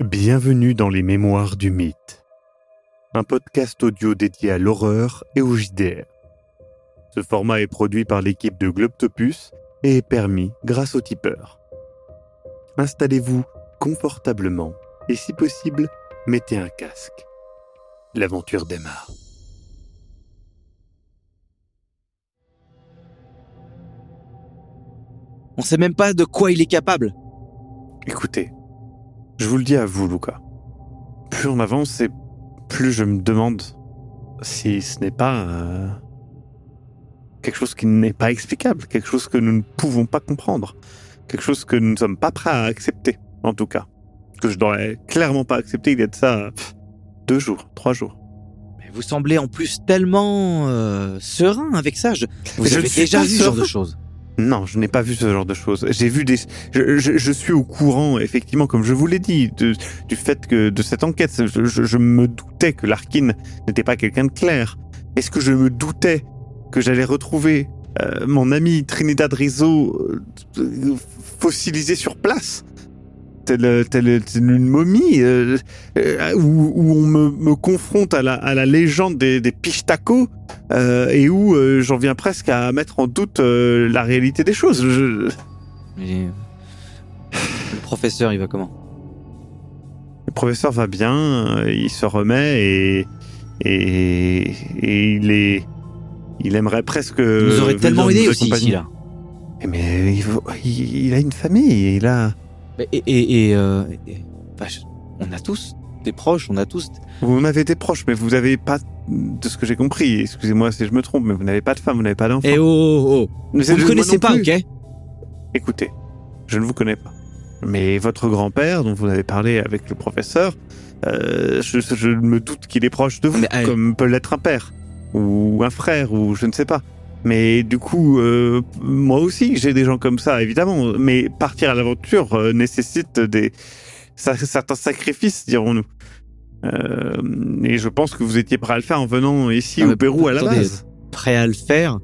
Bienvenue dans les Mémoires du Mythe, un podcast audio dédié à l'horreur et au JDR. Ce format est produit par l'équipe de Globetopus et est permis grâce aux tipeurs. Installez-vous confortablement et si possible, mettez un casque. L'aventure démarre. On sait même pas de quoi il est capable. Écoutez, je vous le dis à vous, Luca. Plus on avance et plus je me demande si ce n'est pas quelque chose qui n'est pas explicable, quelque chose que nous ne pouvons pas comprendre, quelque chose que nous ne sommes pas prêts à accepter, en tout cas. Que je n'aurais clairement pas accepté il y a de ça 2 jours, 3 jours. Mais vous semblez en plus tellement serein avec ça. Vous avez déjà vu ce genre de choses. Non, je n'ai pas vu ce genre de choses. J'ai vu des. Je suis au courant, effectivement, comme je vous l'ai dit, du fait que de cette enquête, je me doutais que Larkin n'était pas quelqu'un de clair. Est-ce que je me doutais que j'allais retrouver mon ami Trinidad Rizzo fossilisé sur place, telle une momie, où on me confronte à la légende des pishtacos et où j'en viens presque à mettre en doute la réalité des choses. Le professeur, il va comment ? Le professeur va bien, il se remet et il aimerait presque... Il nous aurait tellement aidé aussi ici, là. Mais il a une famille, il a... on a tous des proches, on a tous... Vous avez des proches, mais vous n'avez pas, de ce que j'ai compris, excusez-moi si je me trompe, mais vous n'avez pas de femme, vous n'avez pas d'enfant. Vous ne connaissez pas, ok ? Écoutez, je ne vous connais pas. Mais votre grand-père, dont vous avez parlé avec le professeur, je me doute qu'il est proche de vous, comme peut l'être un père, ou un frère, ou je ne sais pas. Mais du coup, moi aussi, j'ai des gens comme ça, évidemment. Mais partir à l'aventure nécessite certains sacrifices, dirons-nous. Et je pense que vous étiez prêt à le faire en venant ici au Pérou à la base. Prêt à le faire ?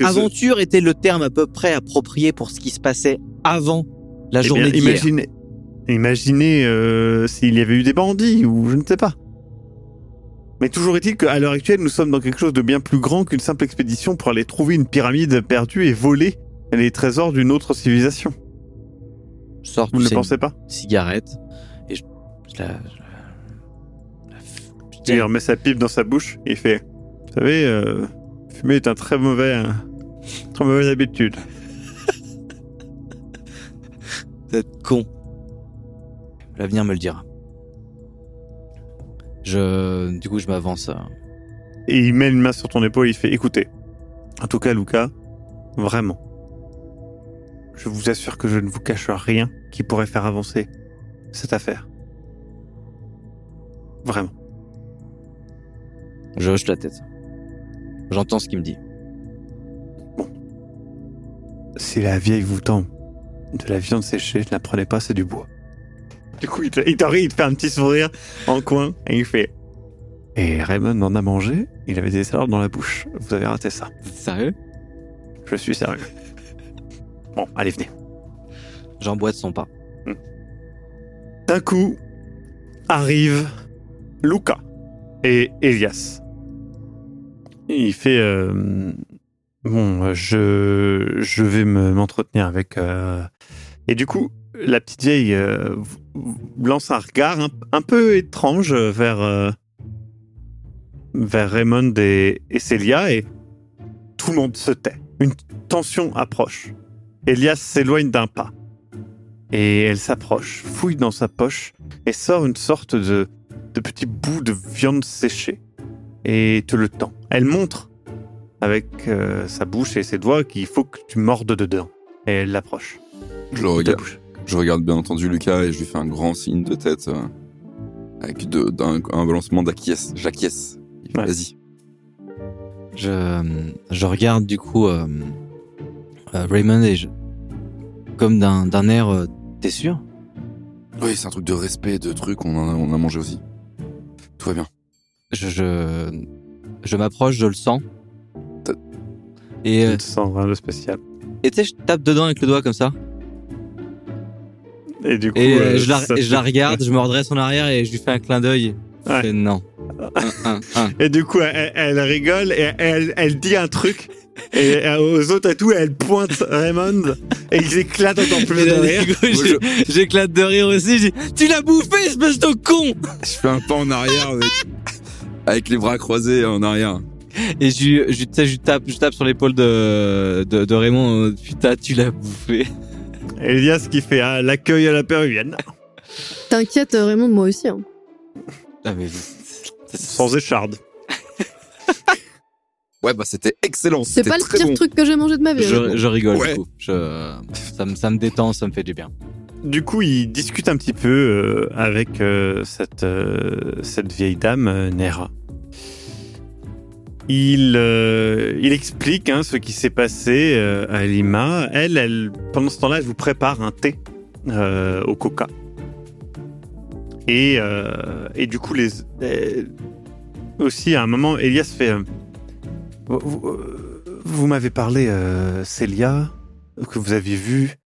Aventure était le terme à peu près approprié pour ce qui se passait avant la journée d'hier. Imaginez s'il y avait eu des bandits ou je ne sais pas. Mais toujours est-il qu'à l'heure actuelle, nous sommes dans quelque chose de bien plus grand qu'une simple expédition pour aller trouver une pyramide perdue et voler les trésors d'une autre civilisation. Vous ne pensez pas ? Cigarette. Et il remet sa pipe dans sa bouche et il fait « Vous savez, fumer est un très mauvaise habitude. » Vous êtes con. L'avenir me le dira. Du coup, je m'avance. Et il met une main sur ton épaule et il fait « Écoutez, en tout cas, Luca, vraiment, je vous assure que je ne vous cache rien qui pourrait faire avancer cette affaire. Vraiment. » Je hoche la tête. J'entends ce qu'il me dit. Bon. Si la vieille vous tend de la viande séchée, ne la prenez pas, c'est du bois. Du coup, il te fait un petit sourire en coin et il fait « Et Raymond en a mangé, il avait des salades dans la bouche. Vous avez raté ça. » Sérieux ? Je suis sérieux. Bon, allez, venez. J'emboîte son pas. D'un coup, arrive Luca et Elias. Il fait « Bon, je vais m'entretenir avec... » Et du coup... La petite vieille lance un regard un peu étrange vers Raymond et Célia et tout le monde se tait. Une tension approche. Elias s'éloigne d'un pas et elle s'approche, fouille dans sa poche et sort une sorte de petit bout de viande séchée et te le tend. Elle montre avec sa bouche et ses doigts qu'il faut que tu mordes dedans et elle l'approche. Je regarde bien entendu Luca et je lui fais un grand signe de tête avec un balancement d'acquiesce. J'acquiesce. Ouais. Vas-y. Je regarde du coup Raymond et comme d'un air t'es sûr ? Oui, c'est un truc de respect, de truc, on a mangé aussi. Tout va bien. Je m'approche, je le sens. Tu te sens vraiment spécial. Et tu sais, je tape dedans avec le doigt comme ça. Et du coup, je la regarde, je me redresse en arrière et je lui fais un clin d'œil. Ouais. Je fais non. Et du coup, elle rigole et elle dit un truc. Et aux autres à tout, elle pointe Raymond et ils éclatent encore plus de rire. J'éclate de rire aussi. Je dis, tu l'as bouffé, espèce de con! Je fais un pas en arrière avec les bras croisés en arrière. Et je tape sur l'épaule de Raymond. Putain, tu l'as bouffé. Elias qui fait l'accueil à la péruvienne. T'inquiète, Raymond, moi aussi. Hein. Ah, mais... Sans écharde. Ouais, bah c'était excellent. C'était pas le pire truc que j'ai mangé de ma vie. Je rigole, ouais. Du coup. Ça me détend, ça me fait du bien. Du coup, il discute un petit peu avec cette vieille dame, Nera. Il explique ce qui s'est passé à Lima. Elle, pendant ce temps-là, elle vous prépare un thé au coca. Et du coup, aussi, à un moment, Elias fait... Vous m'avez parlé, Célia, que vous aviez vu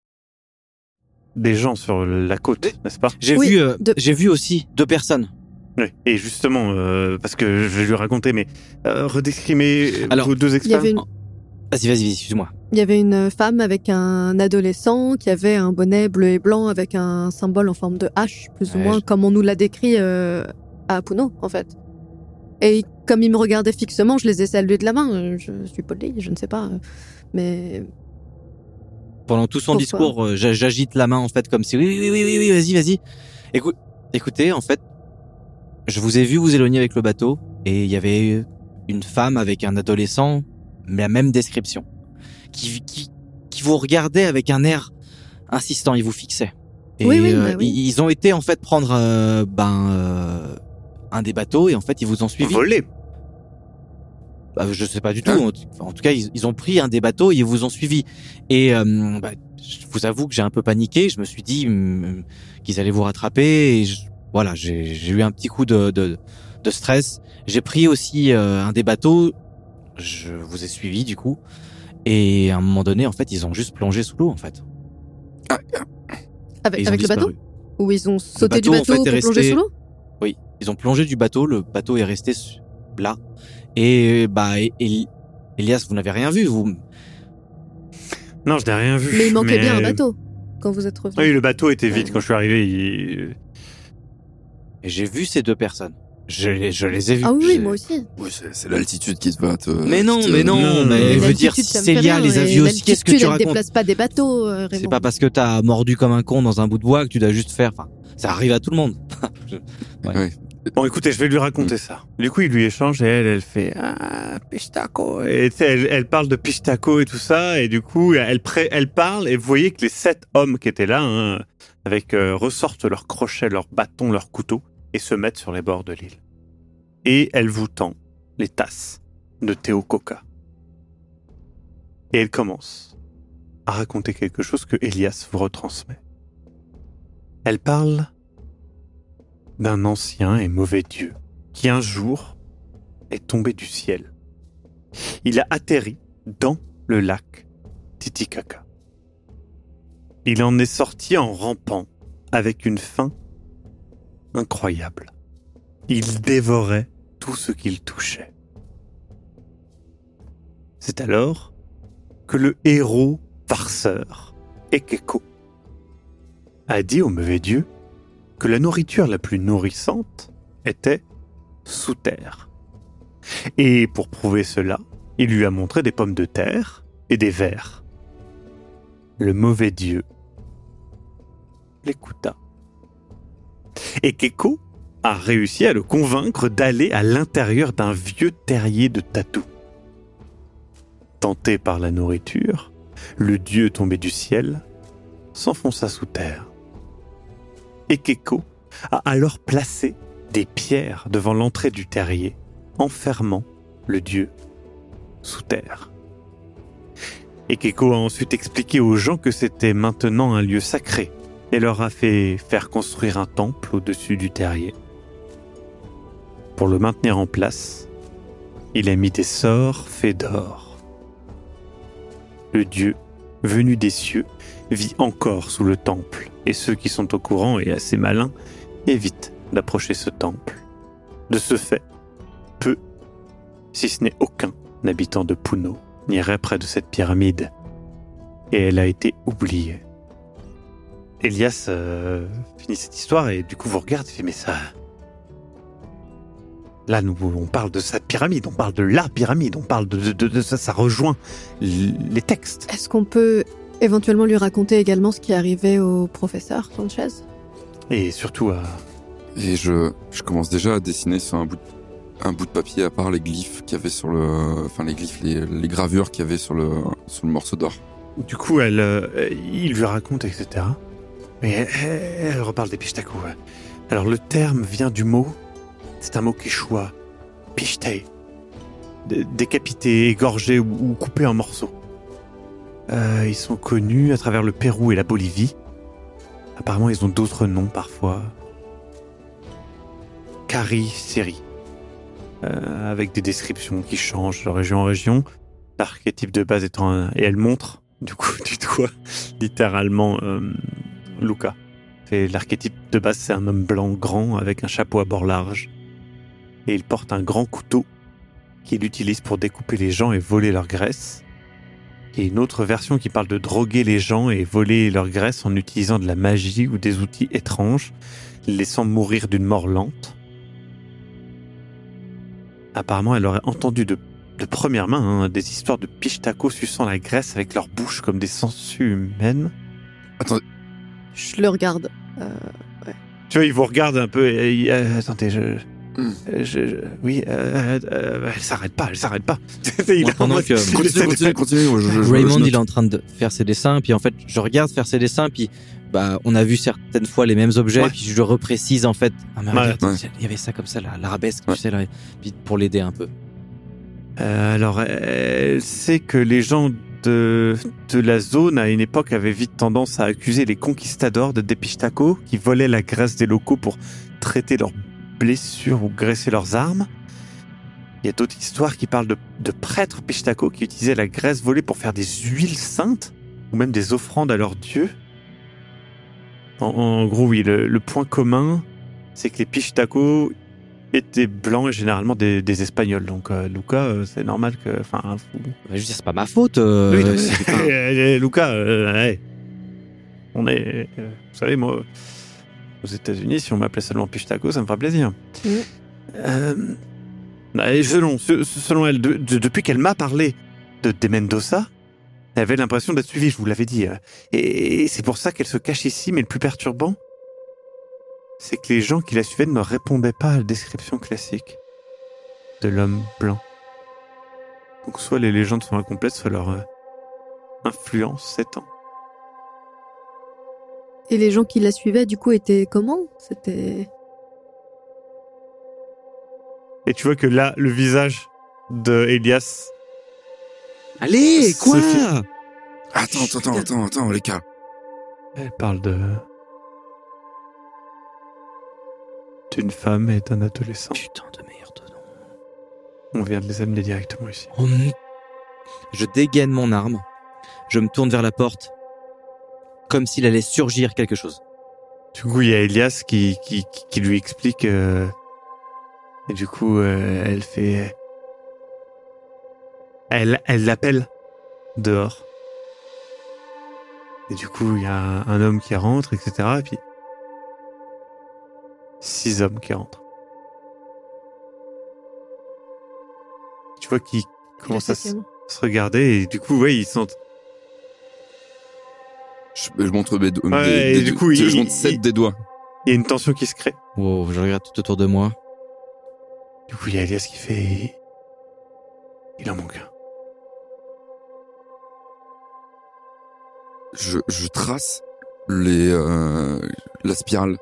des gens sur la côte, n'est-ce pas ? J'ai vu aussi 2 personnes. Oui, et justement, parce que je vais lui raconter, mais redescrimez vos 2 expériences. Vas-y, excuse-moi. Il y avait une femme avec un adolescent qui avait un bonnet bleu et blanc avec un symbole en forme de hache, plus ou moins, comme on nous l'a décrit à Puno, en fait. Et comme ils me regardaient fixement, je les ai salués de la main. Je suis poli, je ne sais pas, mais... Pendant tout son discours, j'agite la main, en fait, comme si... Oui, vas-y. Écoutez, en fait, je vous ai vu vous éloigner avec le bateau, et il y avait une femme avec un adolescent, la même description, qui vous regardait avec un air insistant, ils vous fixaient. Et oui. Ils ont été, en fait, prendre... un des bateaux, et en fait, ils vous ont suivi. Volé. Je sais pas du tout. En tout cas, ils ont pris un des bateaux et ils vous ont suivi. Et je vous avoue que j'ai un peu paniqué. Je me suis dit qu'ils allaient vous rattraper. Et j'ai eu un petit coup de stress. J'ai pris aussi un des bateaux. Je vous ai suivi, du coup. Et à un moment donné, en fait, ils ont juste plongé sous l'eau, en fait. Avec le bateau ? Ou ils ont sauté du bateau pour plonger sous l'eau ? Oui. Ils ont plongé du bateau, le bateau est resté là. Et Elias, vous n'avez rien vu, vous? Non, je n'ai rien vu. Mais il manquait bien un bateau quand vous êtes revenu. Oui, le bateau était vide quand je suis arrivé. Et j'ai vu ces 2 personnes. Je les ai vues. Ah oui, moi aussi. Oui, c'est l'altitude qui te bat. Mais non. Mais je veux dire, si Célia les a vues aussi, qu'est-ce que tu racontes? Elle ne déplace pas des bateaux, Raymond. C'est pas parce que t'as mordu comme un con dans un bout de bois que tu dois juste faire. Enfin, ça arrive à tout le monde. Ouais. Bon, écoutez, je vais lui raconter ça. Du coup, il lui échange et elle fait pishtacos. Et elle parle de pishtacos et tout ça. Et du coup, elle parle et vous voyez que les 7 hommes qui étaient là, ressortent leurs crochets, leurs bâtons, leurs couteaux et se mettent sur les bords de l'île. Et elle vous tend les tasses de thé au coca. Et elle commence à raconter quelque chose que Elias vous retransmet. Elle parle d'un ancien et mauvais dieu qui un jour est tombé du ciel. Il a atterri dans le lac Titicaca. Il en est sorti en rampant avec une faim incroyable. Il dévorait tout ce qu'il touchait. C'est alors que le héros farceur, Ekeko, a dit au mauvais dieu que la nourriture la plus nourrissante était sous terre. Et pour prouver cela, il lui a montré des pommes de terre et des vers. Le mauvais dieu l'écouta. Et Ekeko a réussi à le convaincre d'aller à l'intérieur d'un vieux terrier de tatou. Tenté par la nourriture, le dieu tombé du ciel s'enfonça sous terre. Ekeko a alors placé des pierres devant l'entrée du terrier, enfermant le dieu sous terre. Ekeko a ensuite expliqué aux gens que c'était maintenant un lieu sacré et leur a fait faire construire un temple au-dessus du terrier. Pour le maintenir en place, il a mis des sorts faits d'or. Le dieu venu des cieux, vit encore sous le temple, et ceux qui sont au courant et assez malins évitent d'approcher ce temple. De ce fait, peu, si ce n'est aucun habitant de Puno, n'irait près de cette pyramide, et elle a été oubliée. Elias finit cette histoire et du coup vous regardez et fait « Mais ça... Là, on parle de cette pyramide, on parle de la pyramide, on parle de ça, ça rejoint les textes. » Est-ce qu'on peut éventuellement lui raconter également ce qui arrivait au professeur Sanchez ? Et surtout à... Et je commence déjà à dessiner sur un bout de papier à part les glyphes qu'il y avait sur le... Enfin, les glyphes, les gravures qu'il y avait sur le morceau d'or. Du coup, il lui raconte, etc. Mais elle reparle des pishtacos. Alors, le terme vient du mot... C'est un mot quichua. Pichtay. Décapité, égorgé ou coupé en morceaux. Ils sont connus à travers le Pérou et la Bolivie. Apparemment, ils ont d'autres noms parfois. Cari-séri. Avec des descriptions qui changent de région en région. L'archétype de base étant un... Et elle montre, du coup, du doigt, littéralement, Luca. Et l'archétype de base, c'est un homme blanc grand avec un chapeau à bord large. Et il porte un grand couteau qu'il utilise pour découper les gens et voler leur graisse. Et une autre version qui parle de droguer les gens et voler leur graisse en utilisant de la magie ou des outils étranges, laissant mourir d'une mort lente. Apparemment, elle aurait entendu de première main des histoires de pishtacos suçant la graisse avec leur bouche comme des sangsues humaines. Attendez. Je le regarde. Ouais. Tu vois, il vous regarde un peu. Et, attendez, oui, elle s'arrête pas. Continue. Raymond, il est en train de faire ses dessins. Puis en fait, je regarde faire ses dessins. Puis on a vu certaines fois les mêmes objets. Ouais. Puis je le reprécise en fait. Ah, mais regarde, il y avait ça comme ça, là, l'arabesque, tu sais, là. Puis pour l'aider un peu. Alors, elle sait que les gens de la zone, à une époque, avait vite tendance à accuser les conquistadors des pishtacos qui volaient la graisse des locaux pour traiter leurs blessures ou graisser leurs armes. Il y a d'autres histoires qui parlent de prêtres pishtacos qui utilisaient la graisse volée pour faire des huiles saintes ou même des offrandes à leurs dieux. En gros, oui, le point commun, c'est que les pishtacos étaient blancs et généralement des Espagnols. Donc, Luca, c'est normal que... Enfin, je veux dire, c'est pas ma faute. Luca, ouais. On est... vous savez, moi, aux États-Unis, si on m'appelait seulement Pichtaco, ça me ferait plaisir. Oui. Et selon elle, depuis qu'elle m'a parlé de Mendoza, elle avait l'impression d'être suivie, je vous l'avais dit. Et c'est pour ça qu'elle se cache ici, mais le plus perturbant, c'est que les gens qui la suivaient ne répondaient pas à la description classique de l'homme blanc. Donc soit les légendes sont incomplètes, soit leur influence s'étend. Et les gens qui la suivaient, du coup, étaient comment ? C'était... Et tu vois que là, le visage de Elias... Allez, quoi ? Attends, les gars. Elle parle d'une femme et d'un adolescent. Putain de merde, non. On vient de les amener directement ici. Je dégaine mon arme. Je me tourne vers la porte. Comme s'il allait surgir quelque chose. Du coup, il y a Elias qui lui explique. Et du coup, elle fait... Elle l'appelle dehors. Et du coup, il y a un homme qui rentre, etc. Et puis... 6 hommes qui rentrent. Tu vois qu'ils commencent à se regarder et du coup, ouais, ils sentent. Je montre mes doigts. Ouais, et du coup, je montre 7 des doigts. Il y a une tension qui se crée. Wow, je regarde tout autour de moi. Du coup, il y a Elias qui fait... Il en manque un. Je trace la spirale.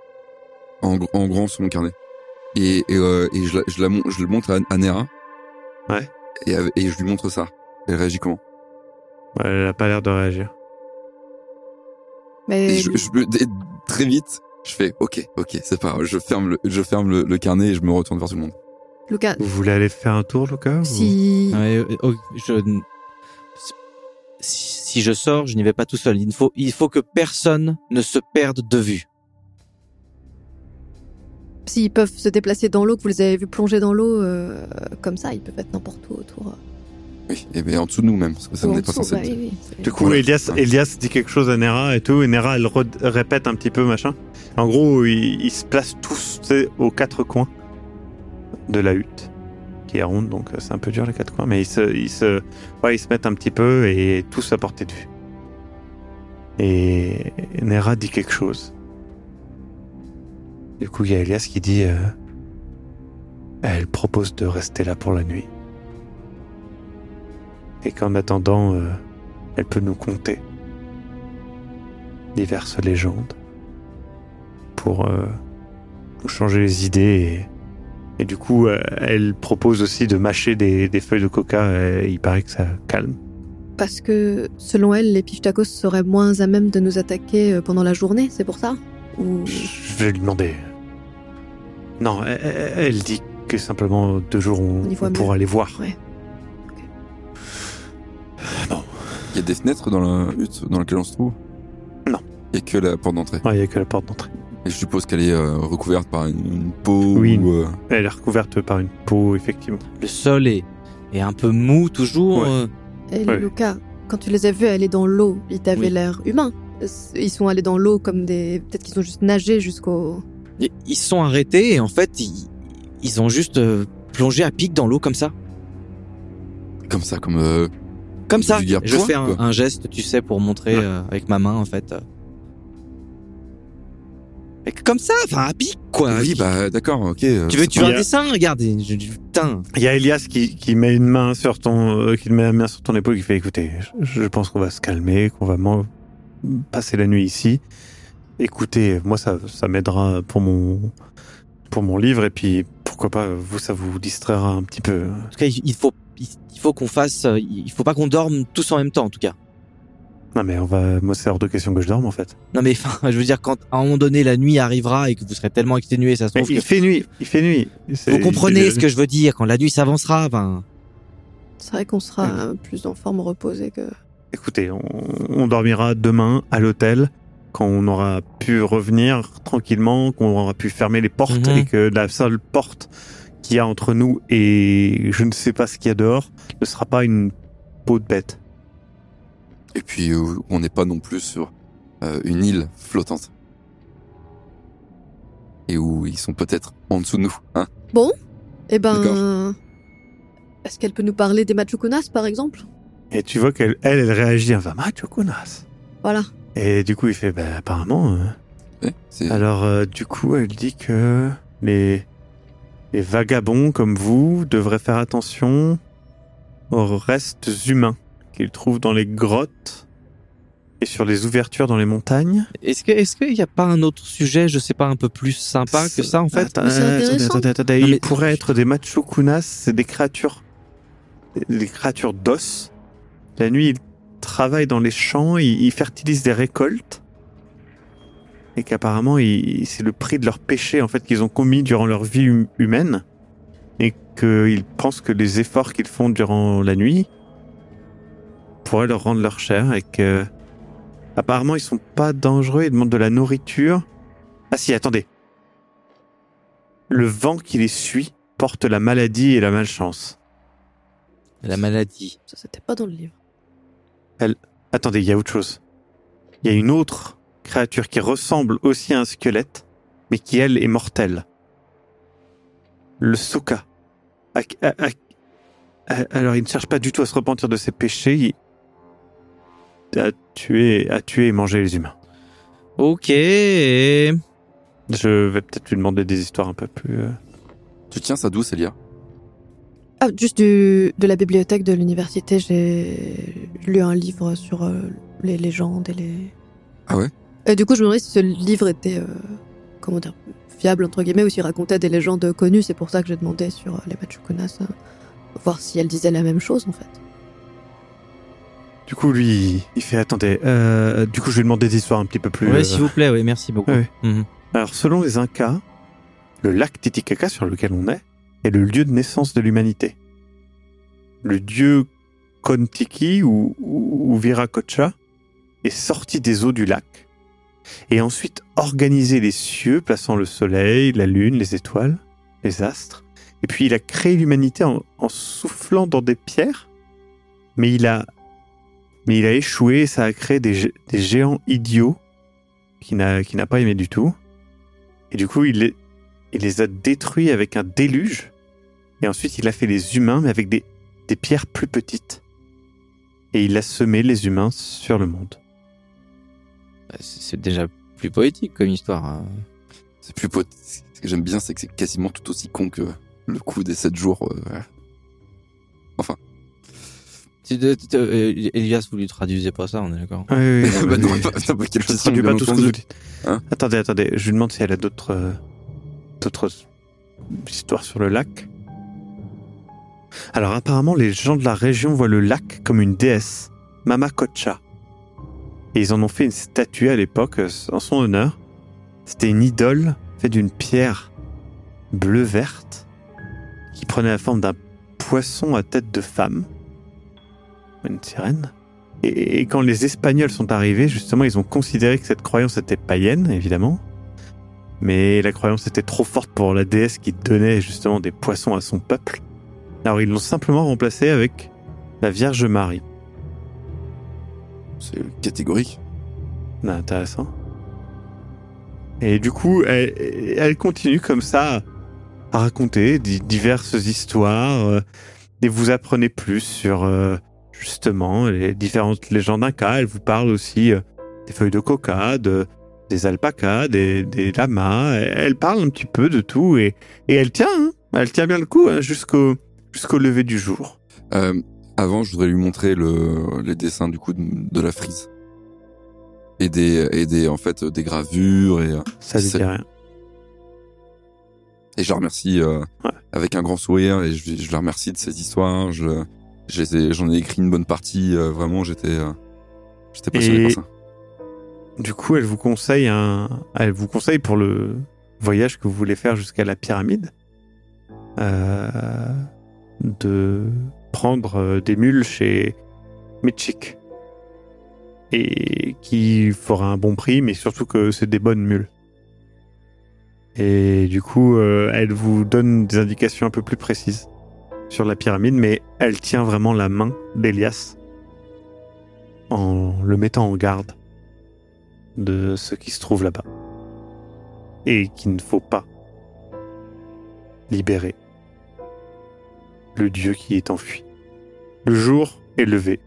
En grand sur mon carnet. Et je le montre à Nera. Ouais. Et je lui montre ça. Elle réagit comment ? Elle a pas l'air de réagir. Mais... Et très vite, je fais ok, c'est pas grave. Je ferme le carnet et je me retourne vers tout le monde. Luca. Vous voulez aller faire un tour, Luca ? Si. Ou... Ouais, si je sors, je n'y vais pas tout seul. Il faut que personne ne se perde de vue. S'ils peuvent se déplacer dans l'eau, que vous les avez vus plonger dans l'eau comme ça, ils peuvent être n'importe où autour. Oui, et bien en dessous de nous même, parce que ça n'est pas censé. Du coup, Elias dit quelque chose à Nera et tout, et Nera elle répète un petit peu machin. En gros, ils se placent tous aux quatre coins de la hutte, qui est ronde, donc c'est un peu dur les quatre coins, mais ils se mettent un petit peu et tous à portée de vue. Et Nera dit quelque chose. Du coup, il y a Elias qui dit elle propose de rester là pour la nuit. Et qu'en attendant, elle peut nous conter diverses légendes pour nous changer les idées. Et du coup, elle propose aussi de mâcher des feuilles de coca. Et il paraît que ça calme. Parce que, selon elle, les pishtacos seraient moins à même de nous attaquer pendant la journée, c'est pour ça ? Ou... Je vais lui demander. Non, elle dit que simplement 2 jours, on pourra les voir. Ouais. Non. Il y a des fenêtres dans la hutte dans laquelle on se trouve ? Non. Il n'y a que la porte d'entrée ? Ouais, il n'y a que la porte d'entrée. Et je suppose qu'elle est recouverte par une peau ? Oui, ou, elle est recouverte par une peau, effectivement. Le sol est un peu mou, toujours. Ouais. Et ouais. Luca, quand tu les as vus aller dans l'eau, ils t'avaient l'air humains. Ils sont allés dans l'eau comme des... Peut-être qu'ils ont juste nagé jusqu'au... Ils se sont arrêtés et en fait, ils ont juste plongé à pic dans l'eau comme ça. Comme ça, comme... Comme ça, je fais un geste, tu sais, pour montrer avec ma main, en fait. Et comme ça, enfin, à pic, quoi. Oui, bah, d'accord, ok. Tu veux un dessin ? Regarde, putain. Il y a Elias qui met une main sur ton épaule, qui fait, écoutez, je pense qu'on va se calmer, qu'on va passer la nuit ici. Écoutez, moi, ça m'aidera pour mon livre, et puis, pourquoi pas, vous, ça vous distraira un petit peu. En tout cas, il faut pas qu'on dorme tous en même temps, en tout cas. Non, mais moi, c'est hors de question que je dorme, en fait. Non, mais enfin, je veux dire, quand à un moment donné, la nuit arrivera et que vous serez tellement exténué, ça se trouve. Il fait nuit. Vous comprenez ce que je veux dire, quand la nuit s'avancera, ben. C'est vrai qu'on sera plus en forme reposée que. Écoutez, on dormira demain à l'hôtel, quand on aura pu revenir tranquillement, qu'on aura pu fermer les portes et que la seule porte qu'il y a entre nous et je ne sais pas ce qu'il y a dehors ne sera pas une peau de bête. Et puis on n'est pas non plus sur une île flottante et où ils sont peut-être en dessous de nous, hein. Bon, eh ben, d'accord. Est-ce qu'elle peut nous parler des Machukunas par exemple ? Et tu vois qu'elle réagit en disant Machukunas. Voilà. Et du coup il fait apparemment. Ouais, alors du coup elle dit que les vagabonds comme vous devraient faire attention aux restes humains qu'ils trouvent dans les grottes et sur les ouvertures dans les montagnes. Est-ce qu'il n'y a pas un autre sujet, je sais pas, un peu plus sympa que ça en fait ? Attendez, ils pourraient être des Machukunas, c'est des créatures d'os. La nuit, ils travaillent dans les champs, ils fertilisent des récoltes. Et qu'apparemment c'est le prix de leur péché en fait qu'ils ont commis durant leur vie humaine et qu'ils pensent que les efforts qu'ils font durant la nuit pourraient leur rendre leur chair et que apparemment ils sont pas dangereux, ils demandent de la nourriture. Ah si, attendez. Le vent qui les suit porte la maladie et la malchance. La maladie. Ça c'était pas dans le livre. Attendez, il y a autre chose. Il y a une autre créature qui ressemble aussi à un squelette, mais qui, elle, est mortelle. Le Soka. Alors, il ne cherche pas du tout à se repentir de ses péchés. Il a tué et mangé les humains. Ok. Je vais peut-être lui demander des histoires un peu plus... Tu tiens ça d'où, Célia ? Ah, juste de la bibliothèque de l'université. J'ai lu un livre sur les légendes et les... Ah ouais ? Et du coup, je me demandais si ce livre était, fiable, entre guillemets, ou s'il racontait des légendes connues. C'est pour ça que j'ai demandé sur les Machukunas, voir si elles disaient la même chose, en fait. Du coup, lui, il fait, attendez, du coup, je vais demander des histoires un petit peu plus... Oui, s'il vous plaît, oui, merci beaucoup. Ouais. Mm-hmm. Alors, selon les Incas, le lac Titicaca, sur lequel on est le lieu de naissance de l'humanité. Le dieu Kon-Tiki ou Viracocha est sorti des eaux du lac et ensuite organisé les cieux, plaçant le soleil, la lune, les étoiles, les astres. Et puis il a créé l'humanité en soufflant dans des pierres, mais il a échoué, ça a créé des géants idiots qu'il n'a pas aimé du tout. Et du coup, il les a détruits avec un déluge. Et ensuite, il a fait les humains, mais avec des pierres plus petites. Et il a semé les humains sur le monde. C'est déjà plus poétique comme histoire. Hein. C'est plus poétique. Ce que j'aime bien, c'est que c'est quasiment tout aussi con que le coup des 7 jours. Enfin. Elias, vous lui traduisez pas ça, on est d'accord? Oui. Bah non, je ne traduis pas tout ce que vous dites. Hein? Attendez, je lui demande si elle a d'autres histoires sur le lac. Alors apparemment, les gens de la région voient le lac comme une déesse, Mama Cocha. Et ils en ont fait une statue à l'époque, en son honneur. C'était une idole faite d'une pierre bleu-verte qui prenait la forme d'un poisson à tête de femme. Une sirène. Et quand les Espagnols sont arrivés, justement, ils ont considéré que cette croyance était païenne, évidemment. Mais la croyance était trop forte pour la déesse qui donnait justement des poissons à son peuple. Alors ils l'ont simplement remplacée avec la Vierge Marie. C'est catégorique. Ah, intéressant. Et du coup, elle continue comme ça à raconter diverses histoires et vous apprenez plus sur... Justement, les différentes légendes incas, elles vous parlent aussi des feuilles de coca, des alpacas, des lamas. Elle parle un petit peu de tout et elle tient. Hein, elle tient bien le coup hein, jusqu'au lever du jour. Avant, je voudrais lui montrer les dessins du coup de la frise et des gravures et ça lui dit rien. Et je la remercie avec un grand sourire et je la remercie de ces histoires. J'en ai écrit une bonne partie, vraiment, j'étais passionné par ça. Du coup, elle vous conseille pour le voyage que vous voulez faire jusqu'à la pyramide, de prendre des mules chez Metchik, et qui fera un bon prix, mais surtout que c'est des bonnes mules. Et du coup, elle vous donne des indications un peu plus précises sur la pyramide, mais elle tient vraiment la main d'Elias en le mettant en garde de ce qui se trouve là-bas et qu'il ne faut pas libérer le dieu qui est enfui. Le jour est levé.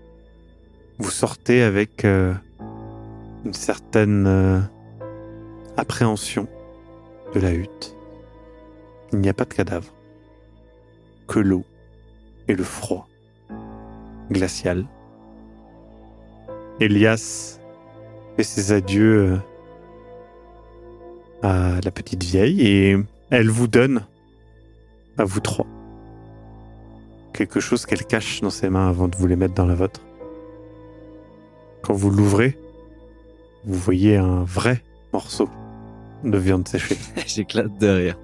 Vous sortez avec une certaine appréhension de la hutte. Il n'y a pas de cadavre, que l'eau et le froid glacial. Elias fait ses adieux à la petite vieille et elle vous donne, à vous trois, quelque chose qu'elle cache dans ses mains avant de vous les mettre dans la vôtre. Quand vous l'ouvrez, vous voyez un vrai morceau de viande séchée. J'éclate de rire.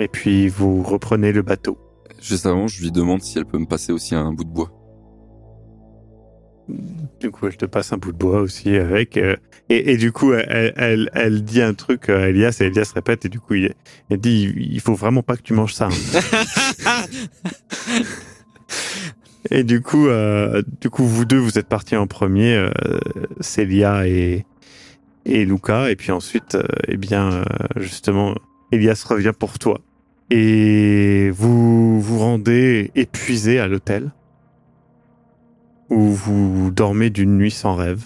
Et puis vous reprenez le bateau. Juste avant, je lui demande si elle peut me passer aussi un bout de bois. Du coup, elle te passe un bout de bois aussi avec. Et du coup, elle dit un truc à Elias, et Elias répète, et du coup, elle dit « Il faut vraiment pas que tu manges ça. Hein. » Et du coup, vous deux, vous êtes partis en premier, Célia et Luca. Et puis ensuite, justement, Elias revient pour toi. Et vous vous rendez épuisé à l'hôtel où vous dormez d'une nuit sans rêve.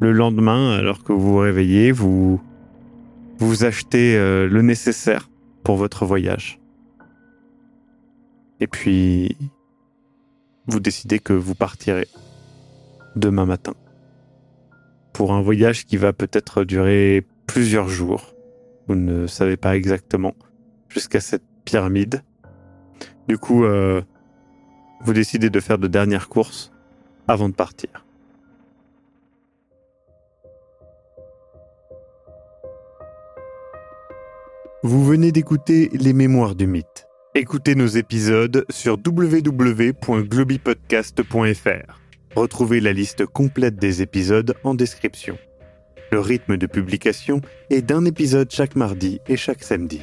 Le lendemain, alors que vous vous réveillez, vous achetez le nécessaire pour votre voyage. Et puis, vous décidez que vous partirez demain matin pour un voyage qui va peut-être durer plusieurs jours. Vous ne savez pas exactement, jusqu'à cette pyramide. Du coup, vous décidez de faire de dernières courses avant de partir. Vous venez d'écouter Les Mémoires du Mythe, Écoutez nos épisodes sur www.globipodcast.fr. Retrouvez la liste complète des épisodes en description. Le rythme de publication est d'un épisode chaque mardi et chaque samedi.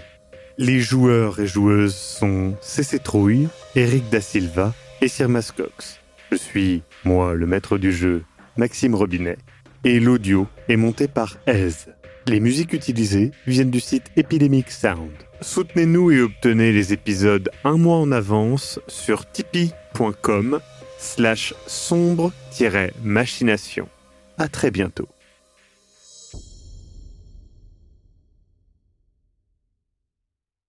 Les joueurs et joueuses sont Cécé Trouille, Eric Da Silva et Sir Mascox. Je suis, moi, le maître du jeu, Maxime Robinet, et l'audio est monté par Ez. Les musiques utilisées viennent du site Epidemic Sound. Soutenez-nous et obtenez les épisodes un mois en avance sur tipeee.com/sombre-machination. À très bientôt.